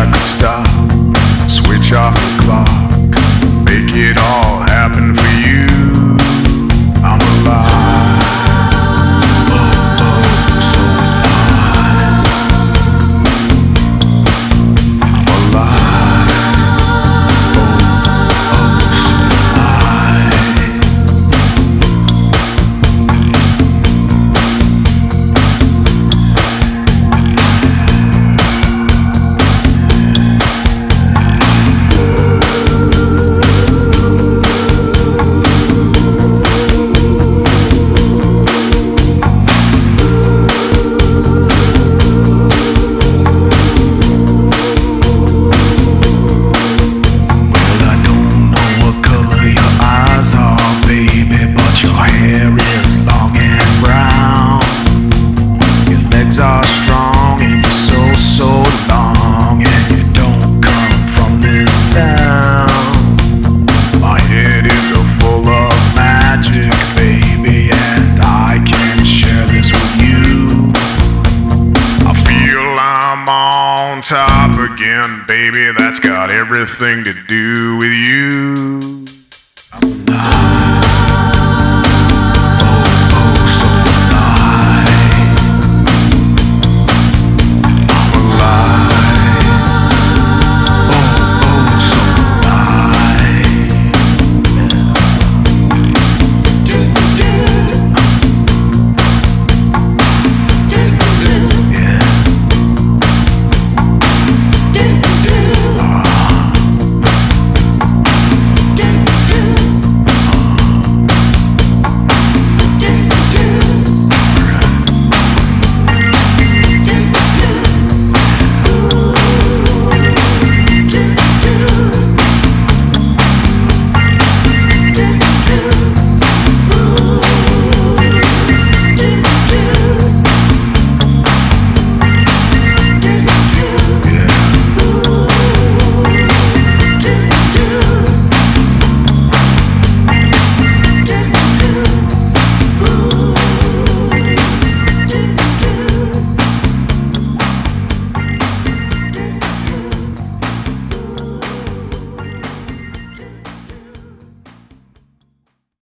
I could stop, switch off the clock, make it all happen for you. I'm alive, oh, oh, so alive. I'm alive, oh, oh, so top again, baby, that's got everything to do with you. I'm alive.